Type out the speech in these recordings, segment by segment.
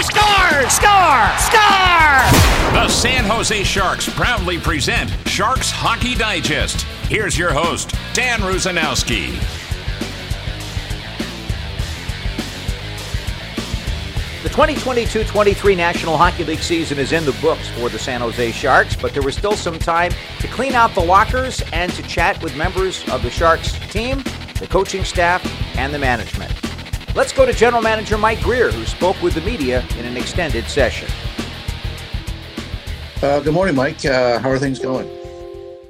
Score! Score! Score! The San Jose Sharks proudly present Sharks Hockey Digest. Here's your host, Dan Rusanowski. The 2022-23 National Hockey League season is in the books for the San Jose Sharks, but there was still some time to clean out the lockers and to chat with members of the Sharks team, the coaching staff, and the management. Let's go to General Manager Mike Grier, who spoke with the media in an extended session. Good morning, Mike. How are things going?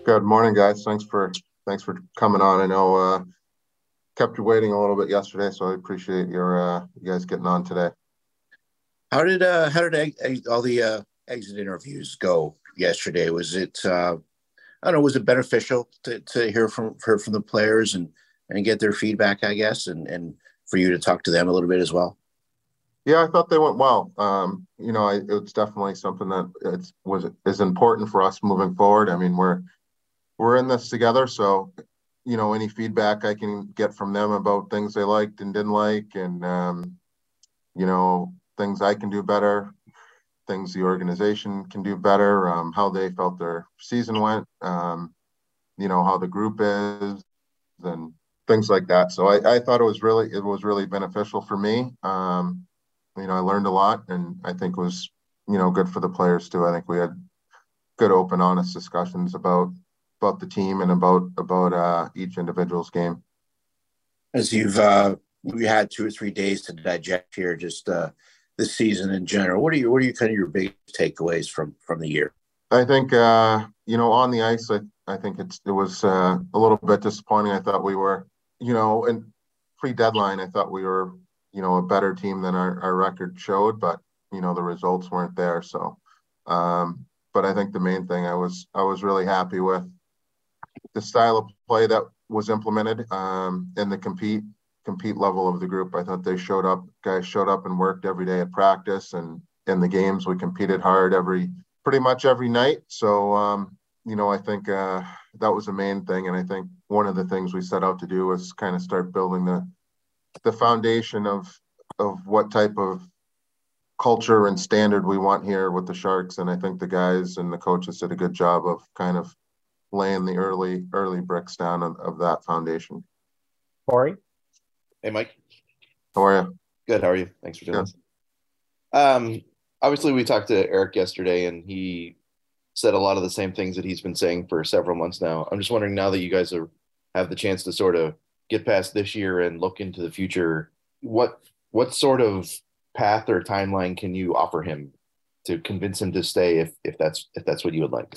Good morning, guys. Thanks for coming on. I know kept you waiting a little bit yesterday, so I appreciate your you guys getting on today. How did all the exit interviews go yesterday? Was it was it beneficial to hear from the players and get their feedback, I guess, and for you to talk to them a little bit as well? Yeah, I thought they went well. It's definitely something that is important for us moving forward. I mean, we're in this together, so any feedback I can get from them about things they liked and didn't like, and things I can do better, things the organization can do better, how they felt their season went, how the group is, and things like that. So I thought it was really beneficial for me. I learned a lot, and I think it was, good for the players too. I think we had good, open, honest discussions about the team and about each individual's game. As you've we had 2 or 3 days to digest here, just the season in general, what are you kind of your big takeaways from the year? I think on the ice, I think it was a little bit disappointing. I thought we were, in pre-deadline, I thought we were, a better team than our record showed, but, the results weren't there. So, but I think the main thing I was really happy with the style of play that was implemented, and the compete level of the group. I thought guys showed up and worked every day at practice, and in the games we competed hard pretty much every night. So, I think that was the main thing. And I think one of the things we set out to do was kind of start building the foundation of what type of culture and standard we want here with the Sharks. And I think the guys and the coaches did a good job of kind of laying the early bricks down of that foundation. Corey? Hey, Mike. How are you? Good. How are you? Thanks for doing this. Obviously, we talked to Eric yesterday, and he said a lot of the same things that he's been saying for several months now. I'm just wondering, now that you guys have the chance to sort of get past this year and look into the future, what sort of path or timeline can you offer him to convince him to stay if that's what you would like?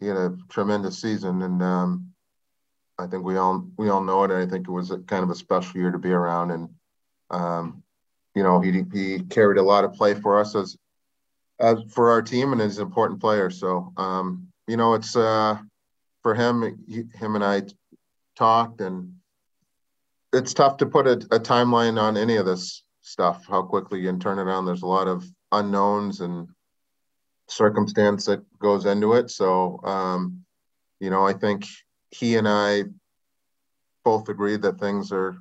He had a tremendous season, and I think we all know it. And I think it was kind of a special year to be around, and he carried a lot of play for us as for our team, and is an important player. So, it's for him. Him and I talked, and it's tough to put a timeline on any of this stuff. How quickly you can turn around. There's a lot of unknowns and circumstance that goes into it. So, I think he and I both agreed that things are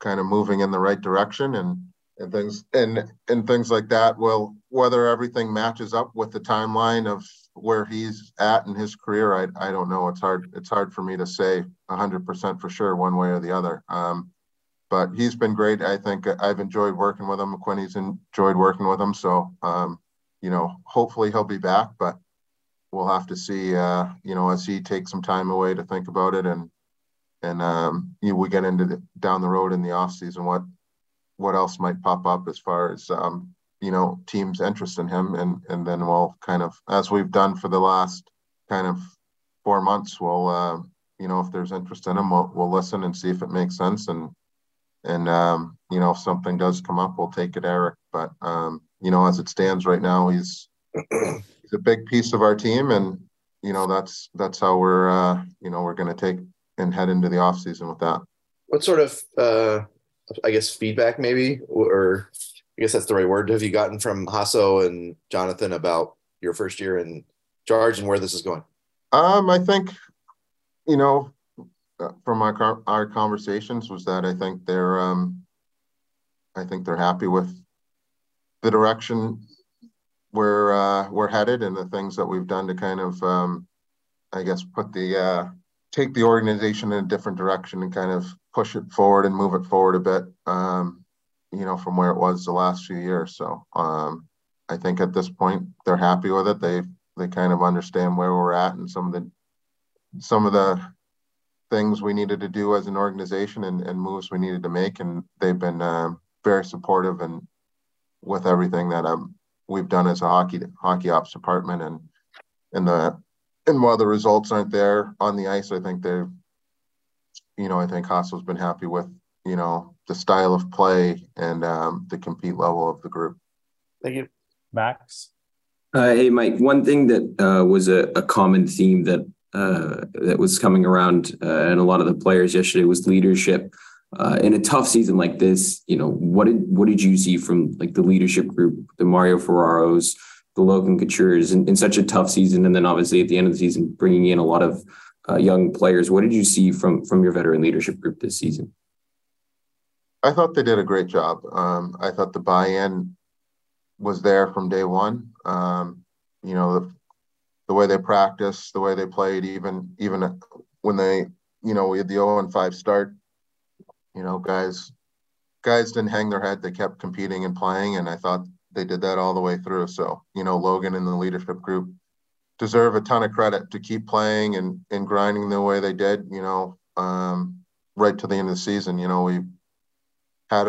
kind of moving in the right direction, and things like that. Well, whether everything matches up with the timeline of where he's at in his career, I don't know. It's hard for me to say 100% for sure one way or the other. But he's been great. I think I've enjoyed working with him. Quinny's enjoyed working with him. So, hopefully he'll be back, but we'll have to see, as he takes some time away to think about it. And we get into down the road in the off season, what else might pop up as far as, teams' interest in him. And then we'll kind of, as we've done for the last kind of 4 months, we'll, if there's interest in him, we'll listen and see if it makes sense. And And, you know, if something does come up, we'll take it, Eric. But, you know, as it stands right now, he's a big piece of our team. And, you know, that's how we're, you know, we're going to take and head into the off season with that. What sort of, I guess, feedback maybe, or I guess that's the right word, have you gotten from Hasso and Jonathan about your first year in charge and where this is going? I think, you know, from our conversations was that I think they're happy with the direction we're headed and the things that we've done to kind of, I guess, put the, take the organization in a different direction and kind of push it forward and move it forward a bit, you know, from where it was the last few years. So I think at this point they're happy with it. They kind of understand where we're at and some of the things we needed to do as an organization and moves we needed to make. And they've been very supportive and with everything that we've done as a hockey ops department. And while the results aren't there on the ice, I think they've, you know, I think Hassel's been happy with, you know, the style of play and the compete level of the group. Thank you. Max? Hey, Mike, one thing that was a common theme that was coming around and a lot of the players yesterday was leadership. In a tough season like this, you know, what did you see from like the leadership group, the Mario Ferraros, the Logan Coutures in such a tough season? And then obviously at the end of the season, bringing in a lot of young players. What did you see from your veteran leadership group this season? I thought they did a great job. I thought the buy-in was there from day one. You know, the way they practiced, the way they played, even when they, you know, we had the 0-5 start, you know, guys didn't hang their head. They kept competing and playing. And I thought they did that all the way through. So, you know, Logan and the leadership group deserve a ton of credit to keep playing and grinding the way they did, you know, right to the end of the season. You know, we had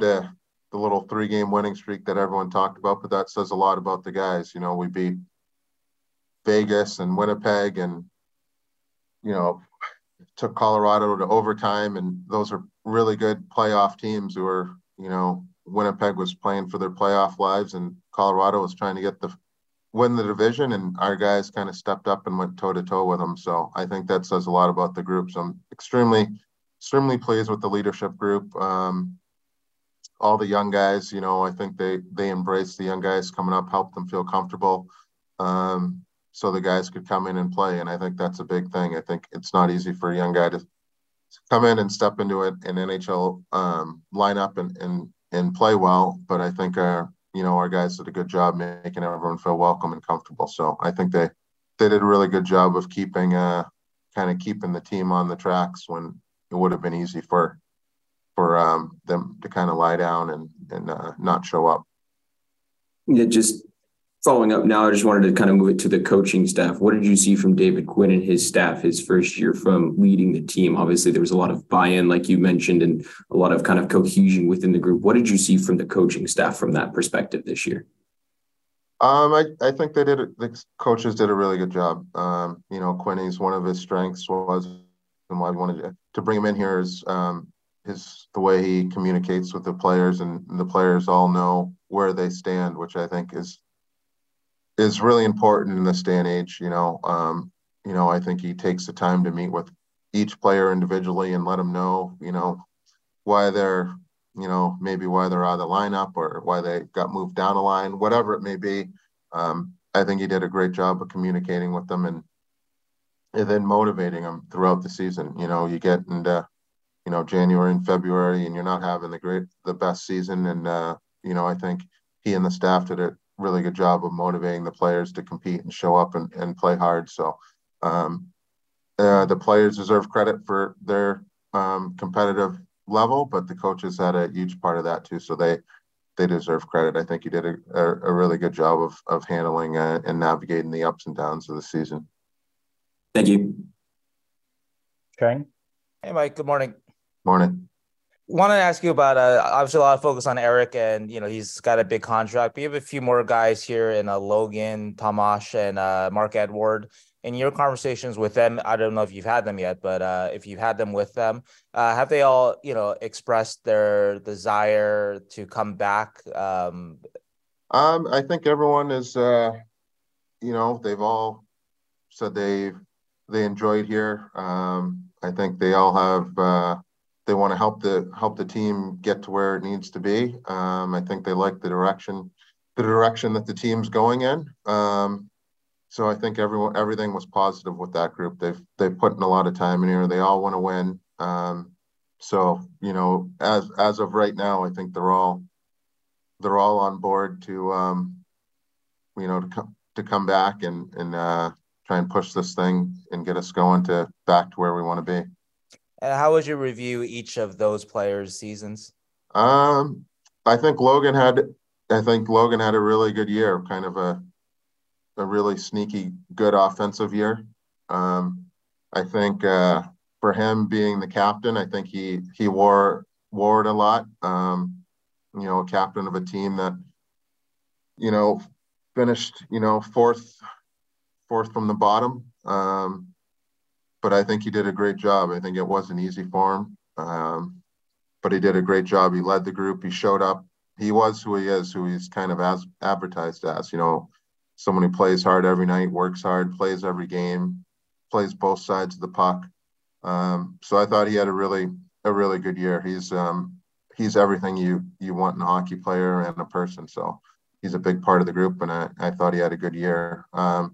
the little 3-game winning streak that everyone talked about, but that says a lot about the guys. You know, we beat Vegas and Winnipeg and, you know, took Colorado to overtime. And those are really good playoff teams who are, you know, Winnipeg was playing for their playoff lives and Colorado was trying to win the division, and our guys kind of stepped up and went toe to toe with them. So I think that says a lot about the group. So I'm extremely pleased with the leadership group. All the young guys, you know, I think they embraced the young guys coming up, helped them feel comfortable. So the guys could come in and play. And I think that's a big thing. I think it's not easy for a young guy to come in and step into an NHL lineup and play well. But I think you know, our guys did a good job making everyone feel welcome and comfortable. So I think they did a really good job of keeping keeping the team on the tracks when it would have been easy for them to kind of lie down and not show up. Yeah, just following up now, I just wanted to kind of move it to the coaching staff. What did you see from David Quinn and his staff his first year from leading the team? Obviously, there was a lot of buy-in, like you mentioned, and a lot of kind of cohesion within the group. What did you see from the coaching staff from that perspective this year? I think the coaches did a really good job. You know, Quinny's, one of his strengths was, and why we wanted to bring him in here is the way he communicates with the players, and the players all know where they stand, which I think is really important in this day and age. You know, I think he takes the time to meet with each player individually and let them know, you know, why they're, you know, maybe why they're out of the lineup or why they got moved down a line, whatever it may be. I think he did a great job of communicating with them and then motivating them throughout the season. You know, you get into, you know, January and February and you're not having the best season. And, you know, I think he and the staff did a really good job of motivating the players to compete and show up and play hard. So the players deserve credit for their competitive level, but the coaches had a huge part of that too. So they deserve credit. I think he did a really good job of handling and navigating the ups and downs of the season. Thank you. Chang. Hey, Mike, good morning. Morning. Want to ask you about, obviously, a lot of focus on Eric, and, you know, he's got a big contract. But you have a few more guys here in Logan, Tomas, and Mark Edward. in your conversations with them, I don't know if you've had them yet, but if you've had them with them, have they all, you know, expressed their desire to come back? I think everyone is, you know, they've all said they enjoyed here. I think they all have, they want to help the team get to where it needs to be. I think they like the direction that the team's going in. So I think everything was positive with that group. They've put in a lot of time in here. They all want to win. So, you know, as of right now, I think they're all on board to, you know, to come back and try and push this thing and get us going back to where we want to be. And how would you review each of those players' seasons? I think Logan had a really good year, kind of a really sneaky good offensive year. I think for him being the captain, I think he wore it a lot. You know, a captain of a team that, you know, finished, you know, fourth from the bottom. But I think he did a great job. I think it wasn't easy for him, but he did a great job. He led the group. He showed up. He was who he is, who he's kind of as advertised as, you know, someone who plays hard every night, works hard, plays every game, plays both sides of the puck. So I thought he had a really good year. He's everything you want in a hockey player and a person. So he's a big part of the group, and I thought he had a good year. I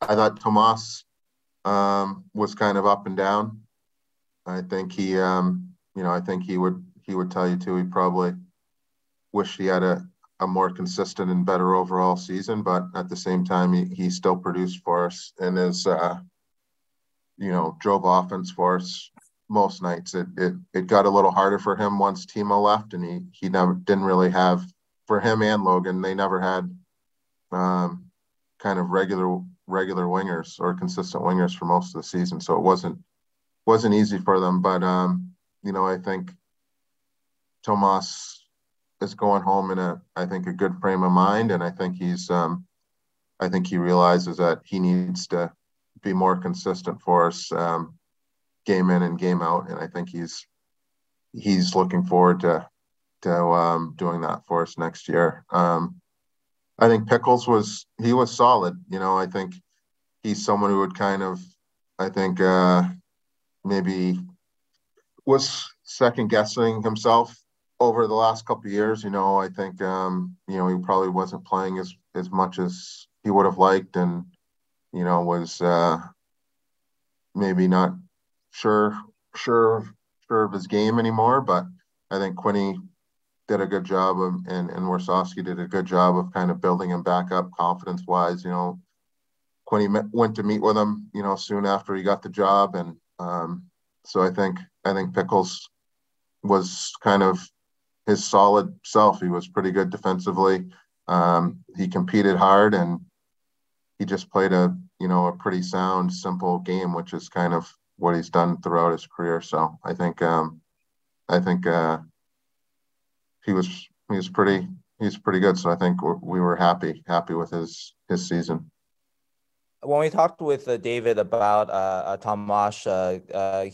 thought Tomas was kind of up and down. I think he, you know, I think he would tell you too. He probably wished he had a more consistent and better overall season, but at the same time, he still produced for us and is, you know, drove offense for us most nights. It got a little harder for him once Timo left, and he never didn't really have, for him and Logan, they never had kind of regular wingers or consistent wingers for most of the season. So it wasn't easy for them, but you know, I think Tomas is going home in a good frame of mind. And I think he's, I think he realizes that he needs to be more consistent for us game in and game out. And I think he's looking forward to doing that for us next year. I think Pickles was solid. You know, I think he's someone who would kind of, I think maybe was second guessing himself over the last couple of years. You know, I think, you know, he probably wasn't playing as much as he would have liked, and, you know, was maybe not sure of his game anymore. But I think Quinny did a good job of, and Warsawski did a good job of kind of building him back up confidence wise. You know, Quinny went to meet with him, you know, soon after he got the job. And so I think Pickles was kind of his solid self. He was pretty good defensively. He competed hard, and he just played a pretty sound, simple game, which is kind of what he's done throughout his career. So I think he's pretty good. So I think we were happy with his season. When we talked with David about Tomas, there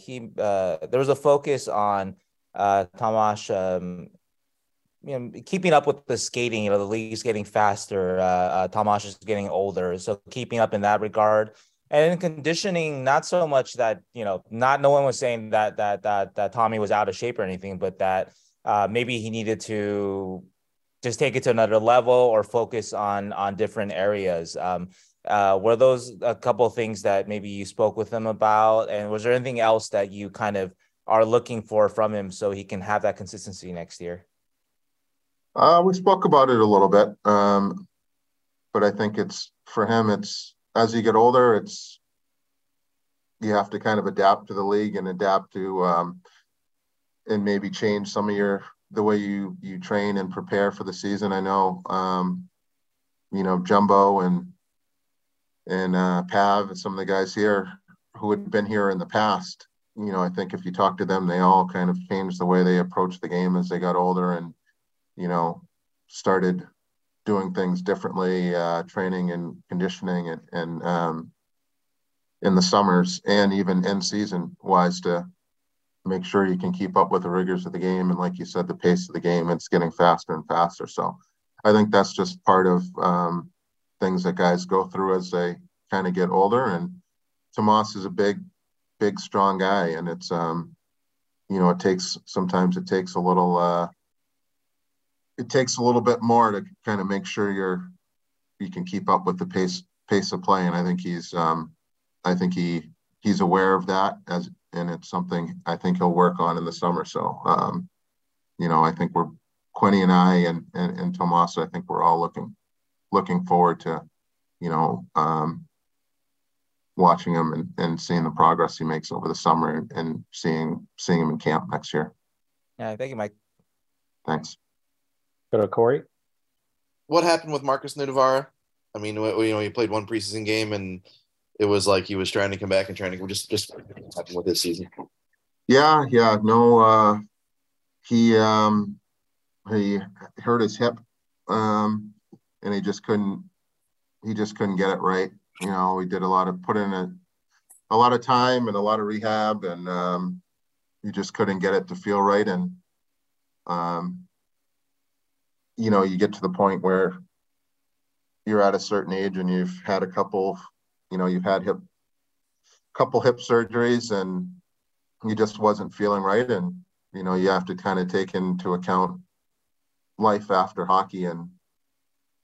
was a focus on Tomas, you know, keeping up with the skating. You know, the league's getting faster. Tomas is getting older, so keeping up in that regard. And in conditioning, not so much that, you know, no one was saying that Tommy was out of shape or anything, but that maybe he needed to just take it to another level or focus on different areas. Were those a couple of things that maybe you spoke with him about? And was there anything else that you kind of are looking for from him so he can have that consistency next year? We spoke about it a little bit, but I think it's, for him, it's, as you get older, it's, you have to kind of adapt to the league and adapt to and maybe change some of the way you train and prepare for the season. I know, you know, Jumbo and Pav and some of the guys here who had been here in the past, you know, I think if you talk to them, they all kind of changed the way they approached the game as they got older and, you know, started doing things differently, training and conditioning and in the summers and even end season wise to make sure you can keep up with the rigors of the game. And like you said, the pace of the game, it's getting faster and faster. So I think that's just part of things that guys go through as they kind of get older. And Tomas is a big, strong guy. And it's, you know, it takes a little bit more to kind of make sure you can keep up with the pace of play. And I think he's aware of that, and it's something I think he'll work on in the summer. So, you know, I think Quinny and I and Tomas, I think we're all looking forward to, you know, watching him and seeing the progress he makes over the summer and seeing him in camp next year. Yeah, thank you, Mike. Thanks. Go to Corey. What happened with Marcus Nudavara? I mean, you know, he played one preseason game and it was like he was trying to come back and trying to just happen with his season. Yeah, no. He hurt his hip, and he just couldn't get it right. You know, we did put in a lot of time and a lot of rehab, and you just couldn't get it to feel right. And you know, you get to the point where you're at a certain age and you've had a couple hip surgeries, and you just wasn't feeling right. And you know, you have to kind of take into account life after hockey and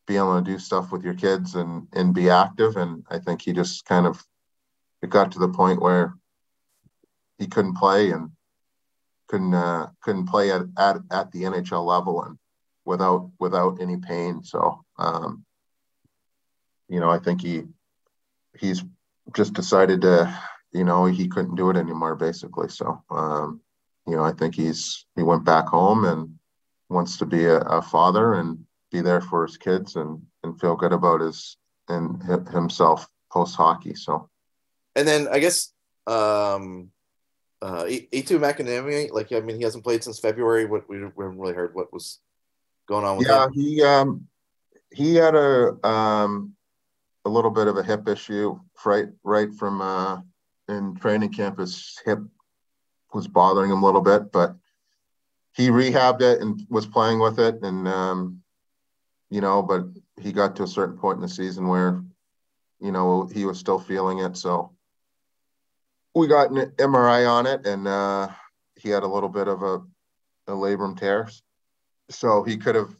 be able to do stuff with your kids and be active. And I think he just kind of, it got to the point where he couldn't play and couldn't play at the NHL level and without any pain. So, you know, I think he's just decided to, you know, he couldn't do it anymore, basically. So, you know, I think he went back home and wants to be a father and be there for his kids and feel good about himself post hockey. So, and then I guess E2 Macanamy, like, I mean, he hasn't played since February. What we haven't really heard what was going on with him. He had a little bit of a hip issue right from in training camp. His hip was bothering him a little bit, but he rehabbed it and was playing with it. And you know, but he got to a certain point in the season where, you know, he was still feeling it. So we got an MRI on it, and he had a little bit of a labrum tear. So he could have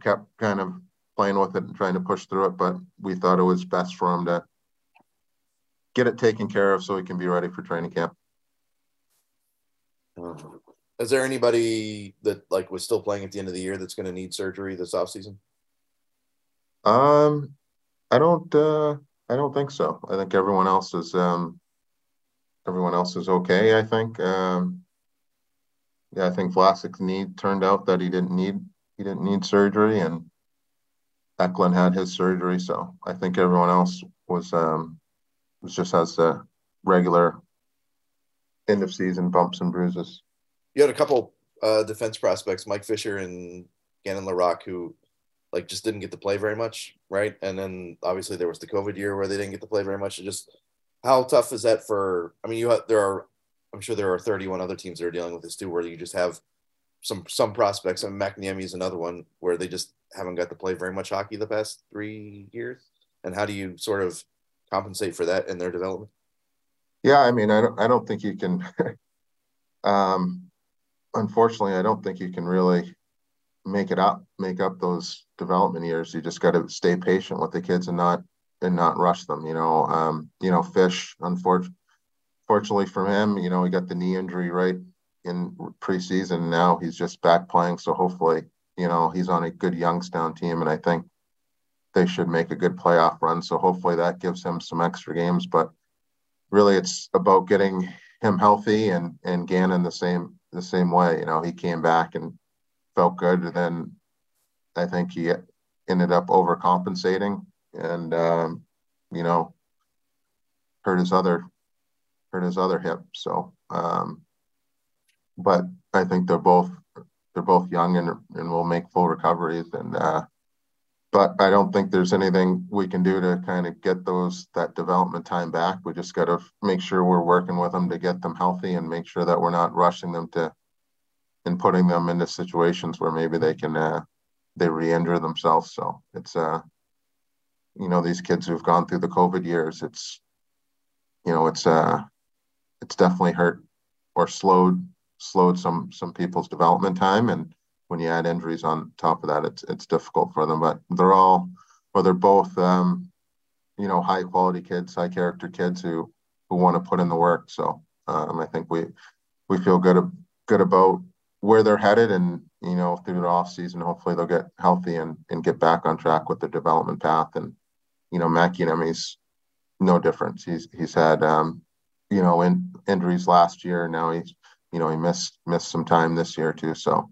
kept kind of playing with it and trying to push through it, but we thought it was best for him to get it taken care of so he can be ready for training camp. Is there anybody that like was still playing at the end of the year that's going to need surgery this offseason? I don't think so. I think everyone else is okay. I think, yeah, I think Vlasic's knee turned out that he didn't need surgery, and Eklund had his surgery. So I think everyone else was just has the regular end of season bumps and bruises. You had a couple defense prospects, Mike Fisher and Gannon LaRock, who like just didn't get to play very much, right? And then obviously there was the COVID year where they didn't get to play very much. It just how tough is that for? I mean, I'm sure there are 31 other teams that are dealing with this too, where you just have some prospects. I mean, McNamee is another one where they just haven't got to play very much hockey the past 3 years. And how do you sort of compensate for that in their development? Yeah, I mean, I don't think you can. Unfortunately, I don't think you can really make up those development years. You just got to stay patient with the kids and not rush them. You know, Fish, unfortunately for him, you know, he got the knee injury right in preseason. Now he's just back playing. So hopefully, you know, he's on a good Youngstown team, and I think they should make a good playoff run. So hopefully that gives him some extra games. But really, it's about getting him healthy and Gannon the same way. You know, he came back and felt good, and then I think he ended up overcompensating and you know, hurt his other hip. So but I think they're both young and will make full recoveries, and But I don't think there's anything we can do to kind of get that development time back. We just got to make sure we're working with them to get them healthy and make sure that we're not rushing them and putting them into situations where maybe they can they re-injure themselves. So it's you know, these kids who've gone through the COVID years, it's definitely hurt or slowed some people's development time. And when you add injuries on top of that, it's difficult for them. But they're both, you know, high quality kids, high character kids who want to put in the work. So I think we feel good about where they're headed, and you know, through the off season, hopefully they'll get healthy and get back on track with their development path. And you know, Macanamy's no difference. He's had you know, injuries last year. Now he missed some time this year too. So.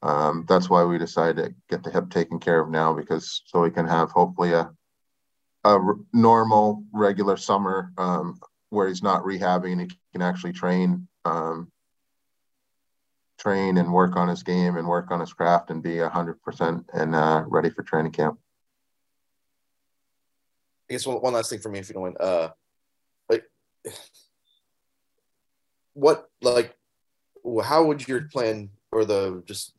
That's why we decided to get the hip taken care of now, because so we can have hopefully a normal, regular summer where he's not rehabbing and he can actually train and work on his game and work on his craft and be 100% and ready for training camp. I guess one last thing for me, if you don't mind, how would your plan? Or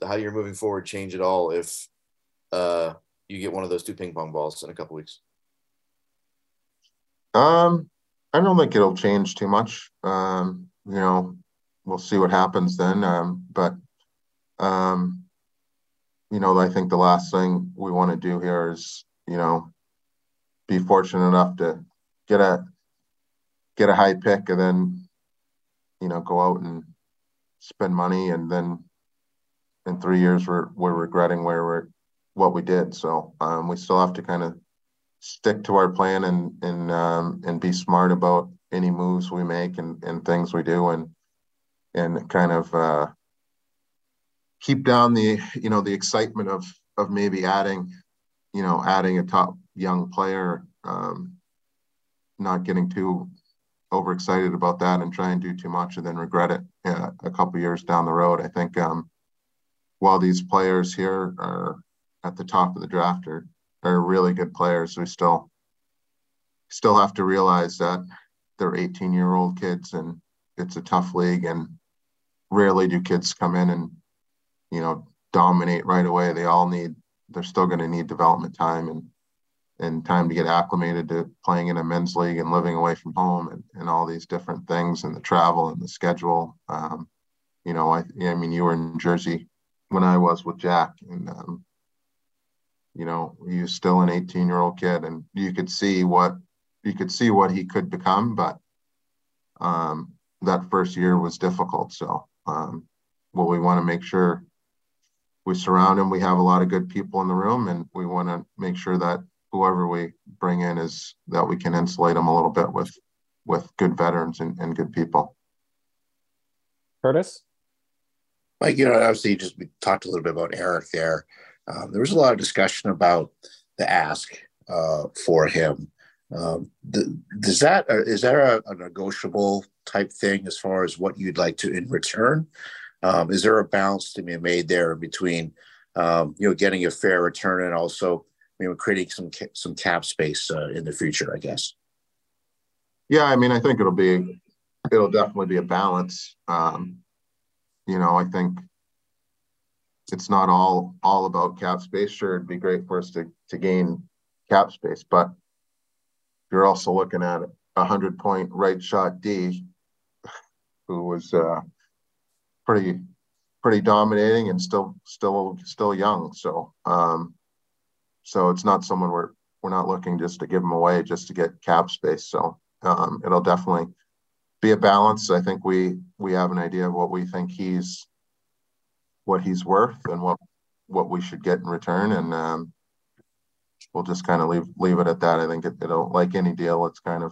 how you're moving forward change at all if you get one of those two ping pong balls in a couple weeks? I don't think it'll change too much. You know, we'll see what happens then. But you know, I think the last thing we want to do here is, you know, be fortunate enough to get a high pick and then, you know, go out and spend money and then. In 3 years, we're regretting what we did. So we still have to kind of stick to our plan and be smart about any moves we make and things we do and kind of keep down the excitement of maybe adding a top young player. Not getting too overexcited about that and try and do too much and then regret it a couple years down the road. I think. While these players here are at the top of the draft are really good players, we still have to realize that they're 18-year-old kids and it's a tough league, and rarely do kids come in and, you know, dominate right away. They're still going to need development time and time to get acclimated to playing in a men's league and living away from home and all these different things and the travel and the schedule. You know, I mean, you were in Jersey when I was with Jack, and you know, he was still an 18-year-old kid, and you could see what he could become, but that first year was difficult. So what we want to make sure we surround him, we have a lot of good people in the room, and we want to make sure that whoever we bring in is that we can insulate him a little bit with good veterans and good people. Curtis? Mike, you know, obviously, we talked a little bit about Eric there. There was a lot of discussion about the ask for him. Is that a negotiable type thing as far as what you'd like to in return? Is there a balance to be made there between, you know, getting a fair return and also, you know, creating some cap space in the future, I guess? Yeah, I mean, I think it'll definitely be a balance. You know, I think it's not all about cap space. Sure, it'd be great for us to gain cap space, but you're also looking at 100-point right shot D, who was pretty dominating and still young. So, so it's not someone we're not looking just to give him away just to get cap space. So it'll definitely be a balance. I think we have an idea of what we think he's worth and what we should get in return, and we'll just kind of leave it at that. I think it'll, like any deal, it's kind of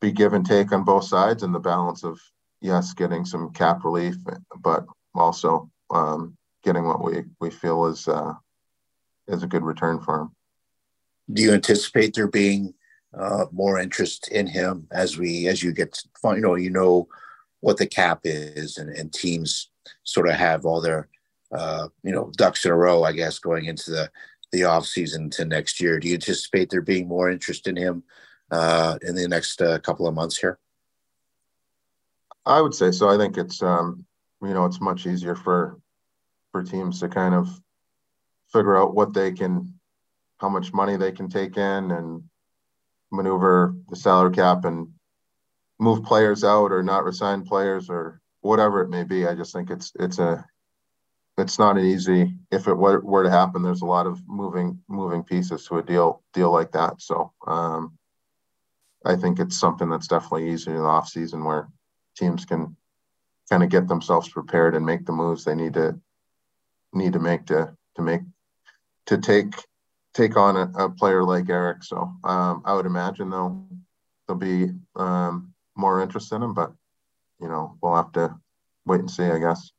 be give and take on both sides, and the balance of yes, getting some cap relief, but also getting what we feel is a good return for him. Do you anticipate there being more interest in him as you get to, you know what the cap is, and teams sort of have all their ducks in a row, I guess, going into the the offseason to next year? Do you anticipate there being more interest in him in the next couple of months here? I would say so. I think it's, you know, it's much easier for teams to kind of figure out what they can, how much money they can take in and maneuver the salary cap and move players out or not resign players or whatever it may be. I just think it's not an easy, if it were to happen, there's a lot of moving pieces to a deal like that. So I think it's something that's definitely easier in the off season where teams can kind of get themselves prepared and make the moves they need to make to take on a player like Eric. So I would imagine there'll be more interest in him, but you know, we'll have to wait and see, I guess.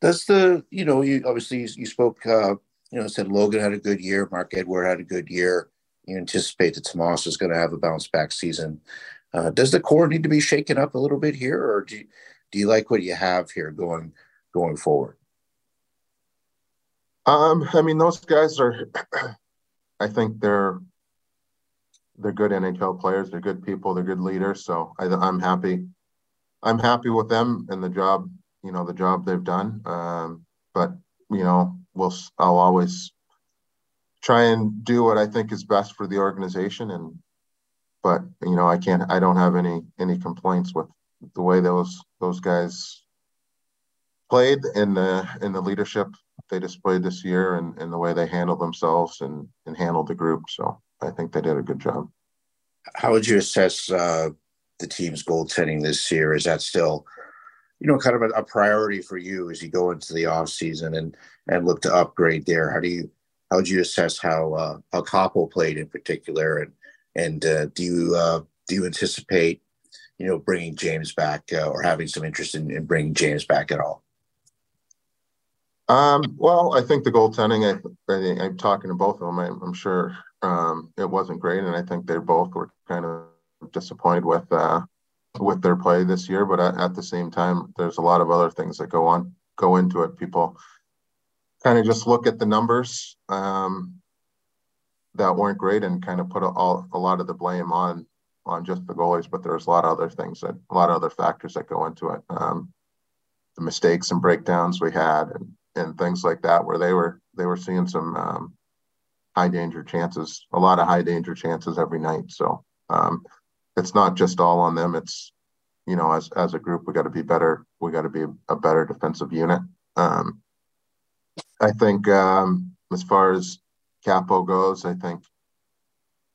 That's the, you know, you obviously you spoke, you know, said Logan had a good year. Mark Edward had a good year. You anticipate that Tomas is going to have a bounce back season. Does the core need to be shaken up a little bit here, or do you like what you have here going forward? I mean, those guys are, I think they're good NHL players. They're good people. They're good leaders. So I'm happy. I'm happy with them and the job, you know, the job they've done. But, you know, I'll always try and do what I think is best for the organization. But, you know, I don't have any complaints with the way those guys played and in the leadership they displayed this year and the way they handled themselves and handled the group. So I think they did a good job. How would you assess the team's goaltending this year? Is that still, you know, kind of a priority for you as you go into the off season and look to upgrade there? How would you assess how Koppel played in particular, and do you anticipate, you know, bringing James back or having some interest in bringing James back at all? Well, I think the goaltending, I'm talking to both of them. I'm sure it wasn't great, and I think they both were kind of disappointed with their play this year. But at the same time, there's a lot of other things that go into it. People kind of just look at the numbers that weren't great and kind of put a lot of the blame on just the goalies. But there's a lot of other factors that go into it. The mistakes and breakdowns we had and things like that, where they were seeing some high danger chances every night. So it's not just all on them. It's, you know, as a group, we got to be better. We got to be a better defensive unit. I think as far as Capo goes, I think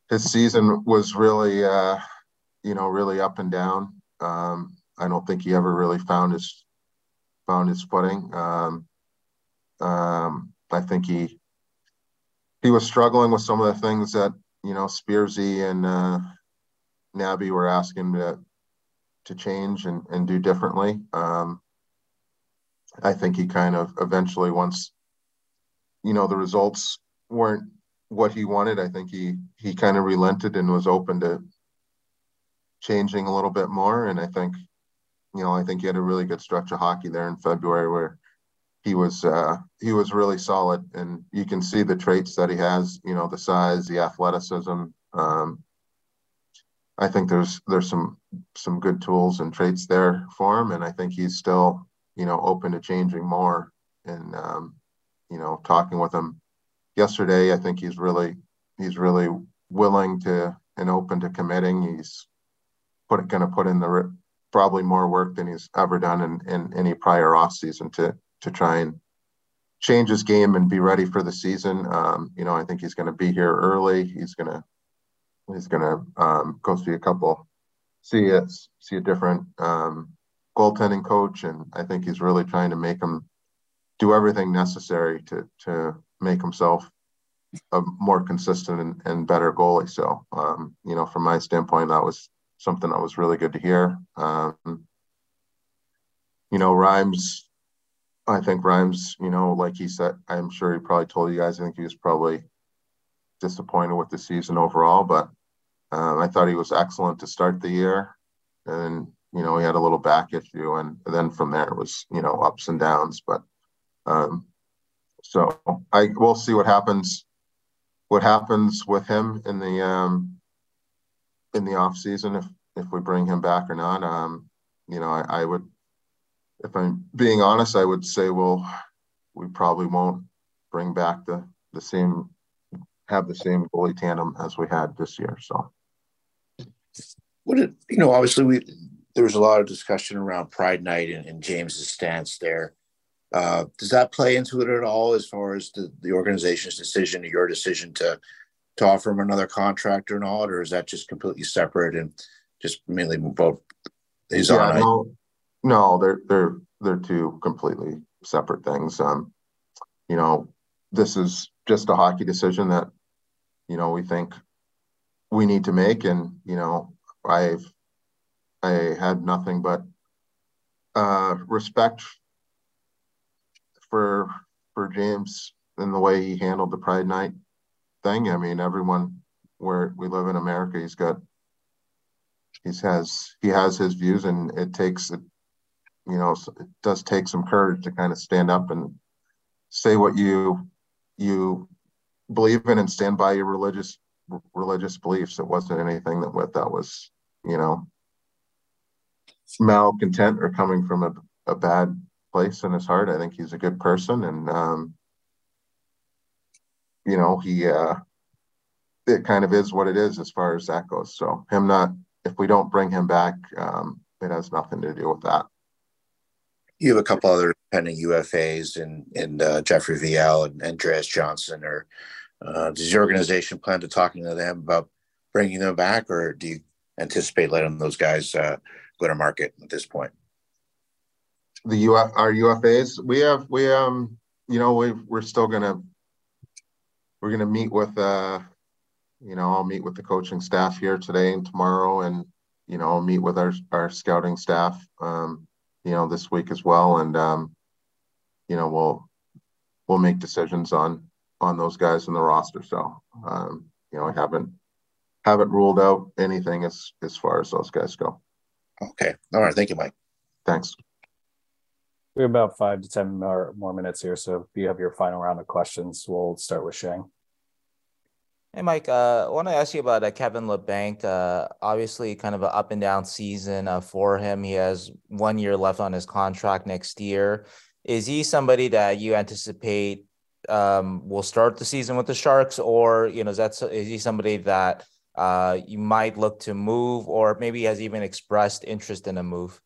his season was really, you know, really up and down. I don't think he ever really found his footing. I think he was struggling with some of the things that, you know, Spearsy and Nabby were asking to change and do differently. I think he kind of eventually, once, you know, the results weren't what he wanted, I think he kind of relented and was open to changing a little bit more. And I think, you know, I think he had a really good stretch of hockey there in February where he was really solid, and you can see the traits that he has, you know, the size, the athleticism. I think there's some good tools and traits there for him. And I think he's still, you know, open to changing more, and, you know, talking with him yesterday, I think he's really willing to, and open to committing. He's going to put in the probably more work than he's ever done in any prior off season to try and change his game and be ready for the season. You know, I think he's going to be here early. He's going to go see a different goaltending coach. And I think he's really trying to make him do everything necessary to make himself a more consistent and better goalie. So, you know, from my standpoint, that was something that was really good to hear. You know, Rhymes, you know, like he said, I'm sure he probably told you guys, I think he was probably disappointed with the season overall, but I thought he was excellent to start the year. And, you know, he had a little back issue, and then from there it was, you know, ups and downs. But so we'll see what happens what happens with him in the off season, if we bring him back or not. You know, I would, if I'm being honest, I would say, well, we probably won't bring back the same goalie tandem as we had this year. So, obviously there was a lot of discussion around Pride Night and James's stance there. Does that play into it at all, as far as the organization's decision or your decision to offer him another contract or not, or is that just completely separate and just mainly both his own? No, they're two completely separate things. You know, this is just a hockey decision that, you know, we think we need to make. And, you know, I had nothing but respect for James and the way he handled the Pride Night thing. I mean, everyone, where we live in America, he has his views, and it does take some courage to kind of stand up and say what you believe in and stand by your religious beliefs. It wasn't anything that was, you know, malcontent or coming from a bad place in his heart. I think he's a good person, and you know, he it kind of is what it is as far as that goes. So if we don't bring him back, it has nothing to do with that. You have a couple other pending UFAs and Jeffrey Viel and Andreas Johnson. Or does your organization plan to talking to them about bringing them back, or do you anticipate letting those guys go to market at this point? Our UFAs, we're gonna meet with I'll meet with the coaching staff here today and tomorrow, and you know, I'll meet with our scouting staff this week as well, and we'll make decisions on those guys in the roster. So I haven't ruled out anything as far as those guys go. Okay. All right. Thank you, Mike. Thanks. We have about 5 to 10 more minutes here, so if you have your final round of questions, we'll start with Shang. Hey, Mike, I want to ask you about Kevin LeBanc. Obviously, kind of an up and down season for him. He has 1 year left on his contract next year. Is he somebody that you anticipate will start the season with the Sharks, or is he somebody that you might look to move, or maybe has even expressed interest in a move?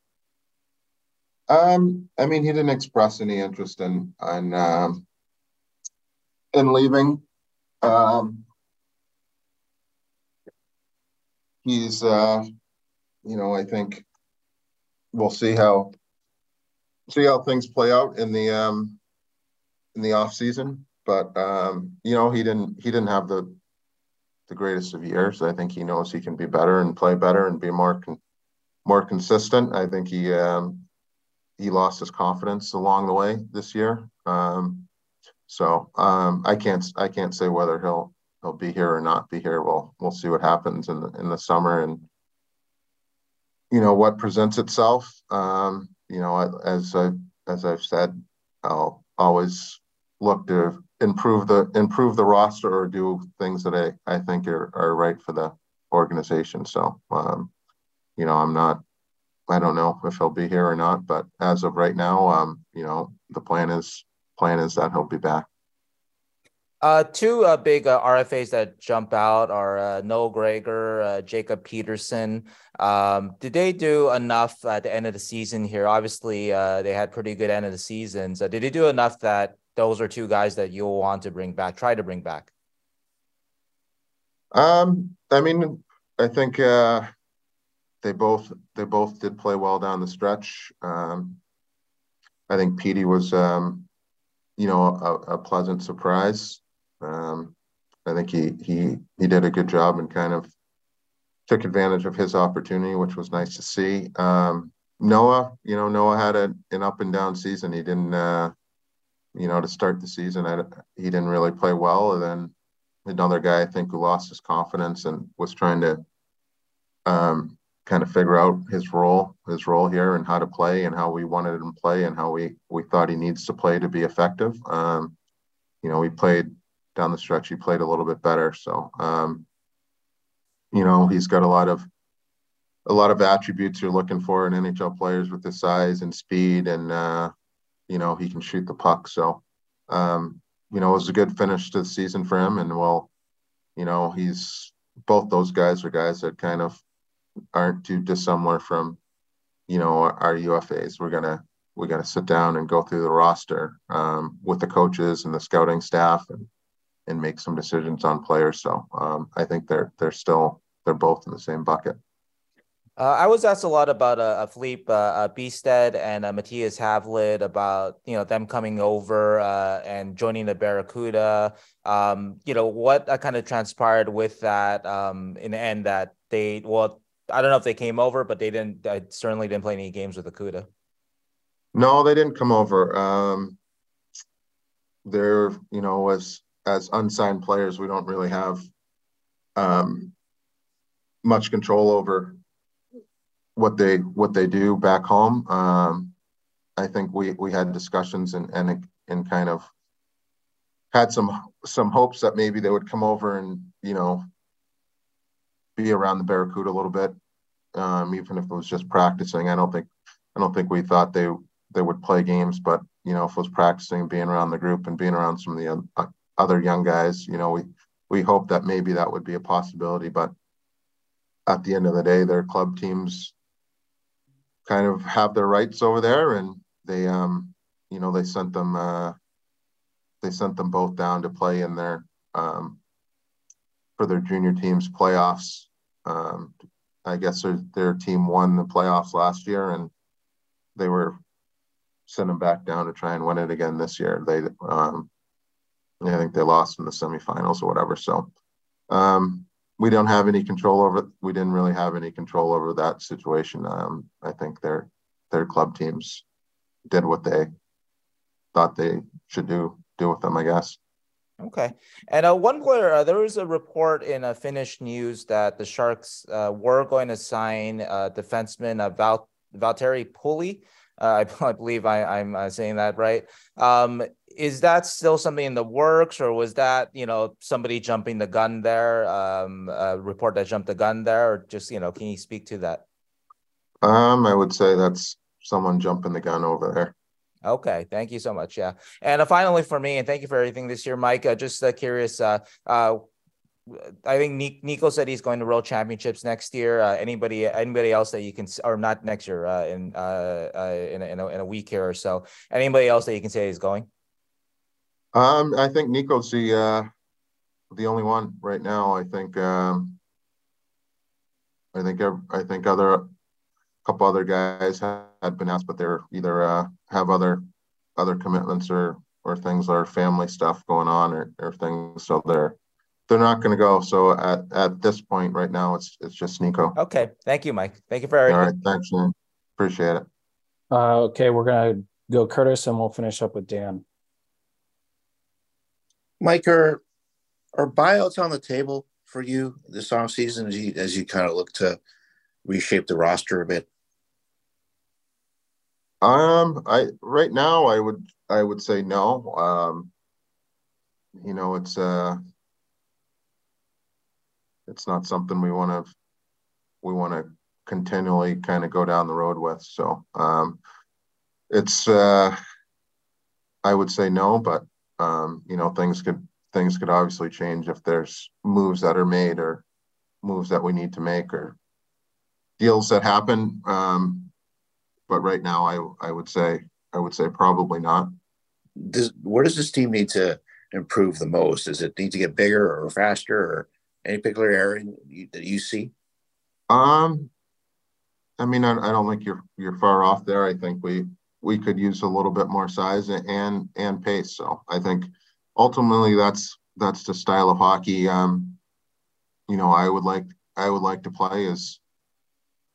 I mean, he didn't express any interest in leaving. He's, I think we'll see how things play out in the off season. But he didn't have the greatest of years. I think he knows he can be better and play better and be more consistent. I think he lost his confidence along the way this year. I can't say whether he'll be here or not be here. We'll see what happens in the summer, and you know, what presents itself. As I've said, I'll always look to improve the roster or do things that I think are right for the organization. So I don't know if he'll be here or not, but as of right now, the plan is that he'll be back. Two big RFAs that jump out are Noel Greger, Jacob Peterson. Did they do enough at the end of the season here? Obviously, they had pretty good end of the seasons. Did they do enough that those are two guys that you'll want to bring back, try to bring back? I mean, I think they both did play well down the stretch. I think Petey was, a pleasant surprise. I think he did a good job and kind of took advantage of his opportunity, which was nice to see. Noah had an up and down season. He didn't, to start the season, he didn't really play well. And then another guy, I think, who lost his confidence and was trying to kind of figure out his role here and how to play and how we wanted him to play and how we thought he needs to play to be effective. He played down the stretch, he played a little bit better. So, you know, he's got a lot of attributes you're looking for in NHL players with his size and speed, and, you know, he can shoot the puck. So, you know, it was a good finish to the season for him. And, well, you know, he's, both those guys are guys that kind of aren't too dissimilar from, you know, our UFAs. We're going to sit down and go through the roster with the coaches and the scouting staff and make some decisions on players. So I think they're both in the same bucket. I was asked a lot about Filip Bystedt and Mattias Havelid, about, you know, them coming over and joining the Barracuda. You know, what kind of transpired with that in the end, that they, well, I don't know if they came over, but they didn't, I certainly didn't play any games with the Cuda. No, they didn't come over. They're, you know, as unsigned players, we don't really have much control over what they do back home. I think we had discussions and kind of had some hopes that maybe they would come over and, you know, be around the Barracuda a little bit, even if it was just practicing. I don't think we thought they would play games, but, you know, if it was practicing, being around the group and being around some of the other young guys, you know, we hoped that maybe that would be a possibility. But at the end of the day, their club teams kind of have their rights over there, and they, you know, they sent them both down to play in their for their junior teams playoffs. I guess their team won the playoffs last year, and they were sent them back down to try and win it again this year. They, I think they lost in the semifinals or whatever. So we didn't really have any control over that situation. I think their club teams did what they thought they should do with them, I guess. Okay. And one player, there was a report in Finnish news that the Sharks were going to sign defenseman Valtteri Pulli. I believe I'm saying that right. Is that still something in the works, or was that, you know, somebody jumping the gun there, report that jumped the gun there, or just, you know, can you speak to that? I would say that's someone jumping the gun over there. Okay. Thank you so much. Yeah. And finally for me, and thank you for everything this year, Mike, just curious, I think Nico said he's going to World Championships next year. Anybody else that you can, or not next year, in a week here or so, anybody else that you can say is going? I think Nico's the only one right now. I think a couple other guys had been asked, but they're either have other commitments or things, or family stuff going on, or things, so they're not going to go. So at this point right now, it's just Nico. Okay. Thank you, Mike. Thank you for everything. All right. Thanks, man. Appreciate it. Okay. We're going to go Curtis, and we'll finish up with Dan. Mike, are buyouts on the table for you this offseason as you kind of look to reshape the roster a bit? Right now I would say no. You know, it's not something we want to continually kind of go down the road with. So I would say no, but you know, things could obviously change if there's moves that are made, or moves that we need to make, or deals that happen. But right now, I would say probably not. Where does this team need to improve the most? Does it need to get bigger or faster, or any particular area that you see? I mean, I don't think you're far off there. I think we could use a little bit more size and pace. So I think ultimately that's the style of hockey. You know, I would like to play is,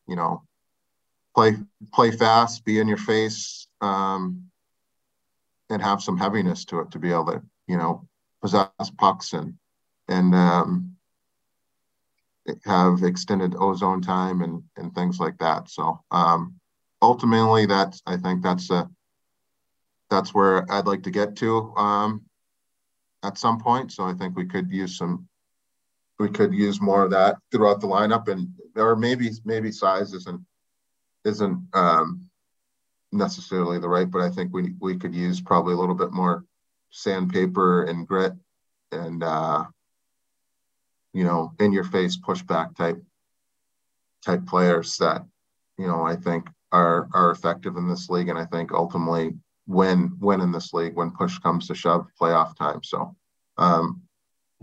you know, play fast, be in your face, and have some heaviness to it, to be able to, you know, possess pucks and have extended ozone time and things like that. So ultimately I think that's where I'd like to get to. at some point. So I think we could use some, we could use more of that throughout the lineup, and or maybe size isn't necessarily the right, but I think we could use probably a little bit more sandpaper and grit and in your face pushback type players that, I think are effective in this league, and I think ultimately win in this league when push comes to shove playoff time. So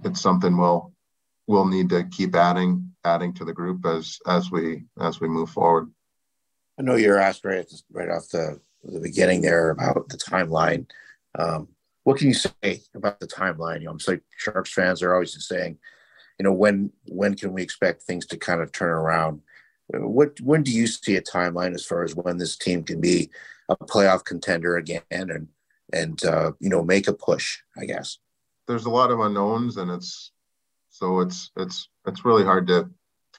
it's something we'll need to keep adding to the group as we move forward. I know you're asked right off the beginning there about the timeline. What can you say about the timeline? I'm like, Sharks fans are always saying, when can we expect things to kind of turn around? When do you see a timeline as far as when this team can be a playoff contender again and make a push? I guess there's a lot of unknowns, and it's really hard to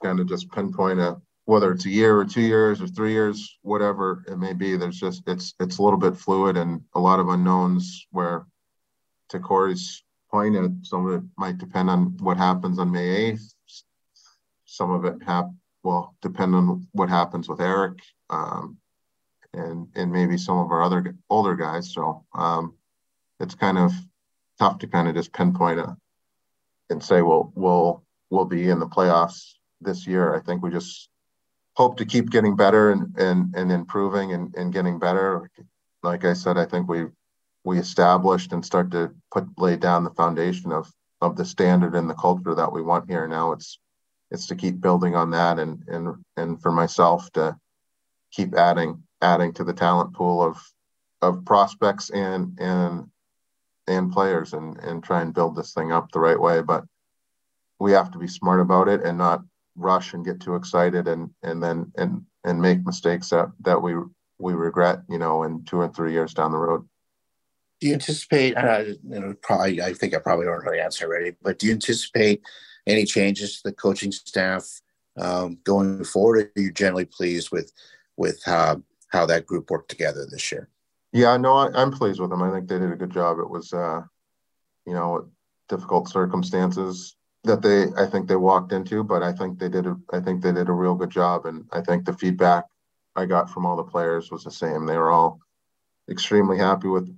kind of just pinpoint whether it's a year or 2 years or 3 years, whatever it may be. There's just, it's a little bit fluid and a lot of unknowns where, to Corey's point, some of it might depend on what happens on May 8th. Some of it will depend on what happens with Eric and maybe some of our other older guys. So it's kind of tough to kind of just pinpoint and say, well, we'll be in the playoffs this year. I think we just hope to keep getting better and improving and getting better. Like I said, I think we established and start to lay down the foundation of the standard and the culture that we want here. Now it's to keep building on that and for myself to keep adding to the talent pool of prospects and players and try and build this thing up the right way. But we have to be smart about it and not rush and get too excited and then make mistakes that we regret, in 2 or 3 years down the road. Do you anticipate, I think I probably don't know the answer already, but do you anticipate any changes to the coaching staff going forward? Or are you generally pleased with how that group worked together this year? Yeah, no, I'm pleased with them. I think they did a good job. It was, difficult circumstances that I think they walked into, but I think they did a real good job. And I think the feedback I got from all the players was the same. They were all extremely happy with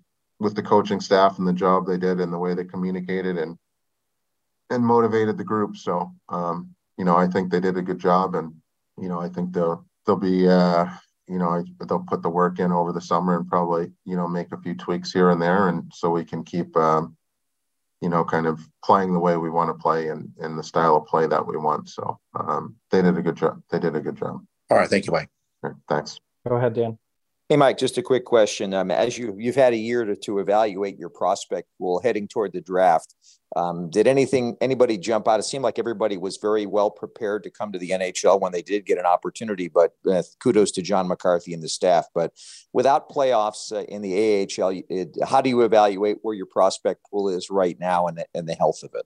the coaching staff and the job they did and the way they communicated and motivated the group. So, I think they did a good job, and, I think they'll be, they'll put the work in over the summer and probably, make a few tweaks here and there. And so we can keep, kind of playing the way we want to play and the style of play that we want. So they did a good job. All right. Thank you, Mike. Sure, thanks. Go ahead, Dan. Hey, Mike, just a quick question. As you've had a year to evaluate your prospect pool heading toward the draft, did anybody jump out? It seemed like everybody was very well prepared to come to the NHL when they did get an opportunity, but kudos to John McCarthy and the staff. But without playoffs in the AHL, how do you evaluate where your prospect pool is right now and the health of it?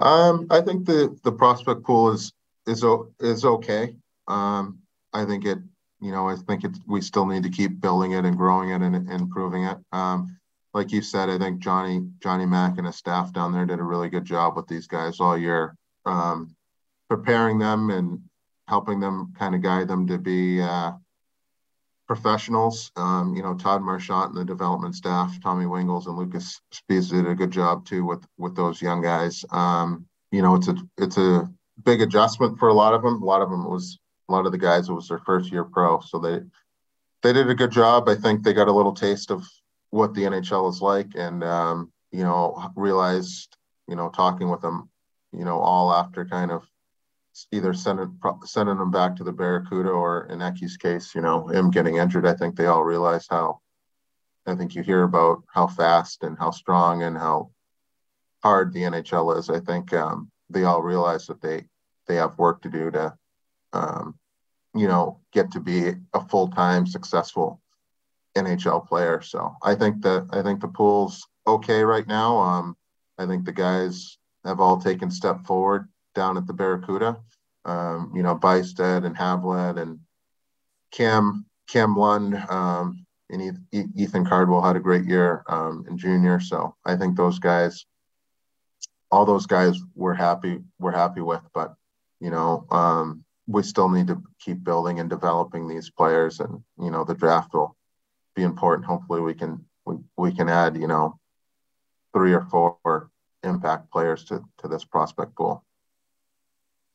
I think the prospect pool is okay. I think it. I think we still need to keep building it and growing it and improving it. Like you said, I think Johnny Mack and his staff down there did a really good job with these guys all year, preparing them and helping them kind of guide them to be professionals. Todd Marchant and the development staff, Tommy Wingles and Lucas Spies did a good job too with those young guys. It's a big adjustment for a lot of them. A lot of the guys, it was their first year pro. So they did a good job. I think they got a little taste of what the NHL is like and, realized, talking with them, all after kind of either sending them back to the Barracuda or in Eki's case, him getting injured. I think they all realized you hear about how fast and how strong and how hard the NHL is. I think they all realized that they have work to do to, get to be a full-time successful NHL player. So I think the pool's okay right now. I think the guys have all taken step forward down at the Barracuda. Bystedt and Havelid and Cam Lund and Ethan Cardwell had a great year in junior. So I think those guys all those guys we're happy with, but you know, we still need to keep building and developing these players, and you know, the draft will be important. Hopefully we can add, you know, 3 or 4 impact players to this prospect pool.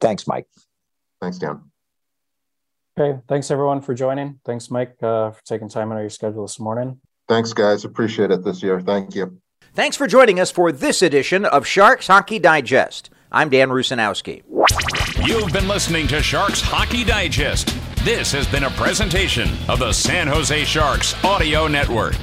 Thanks, Mike. Thanks, Dan. Okay. Thanks everyone for joining. Thanks, Mike, for taking time out of your schedule this morning. Thanks guys. Appreciate it this year. Thank you. Thanks for joining us for this edition of Sharks Hockey Digest. I'm Dan Rusanowski. You've been listening to Sharks Hockey Digest. This has been a presentation of the San Jose Sharks Audio Network.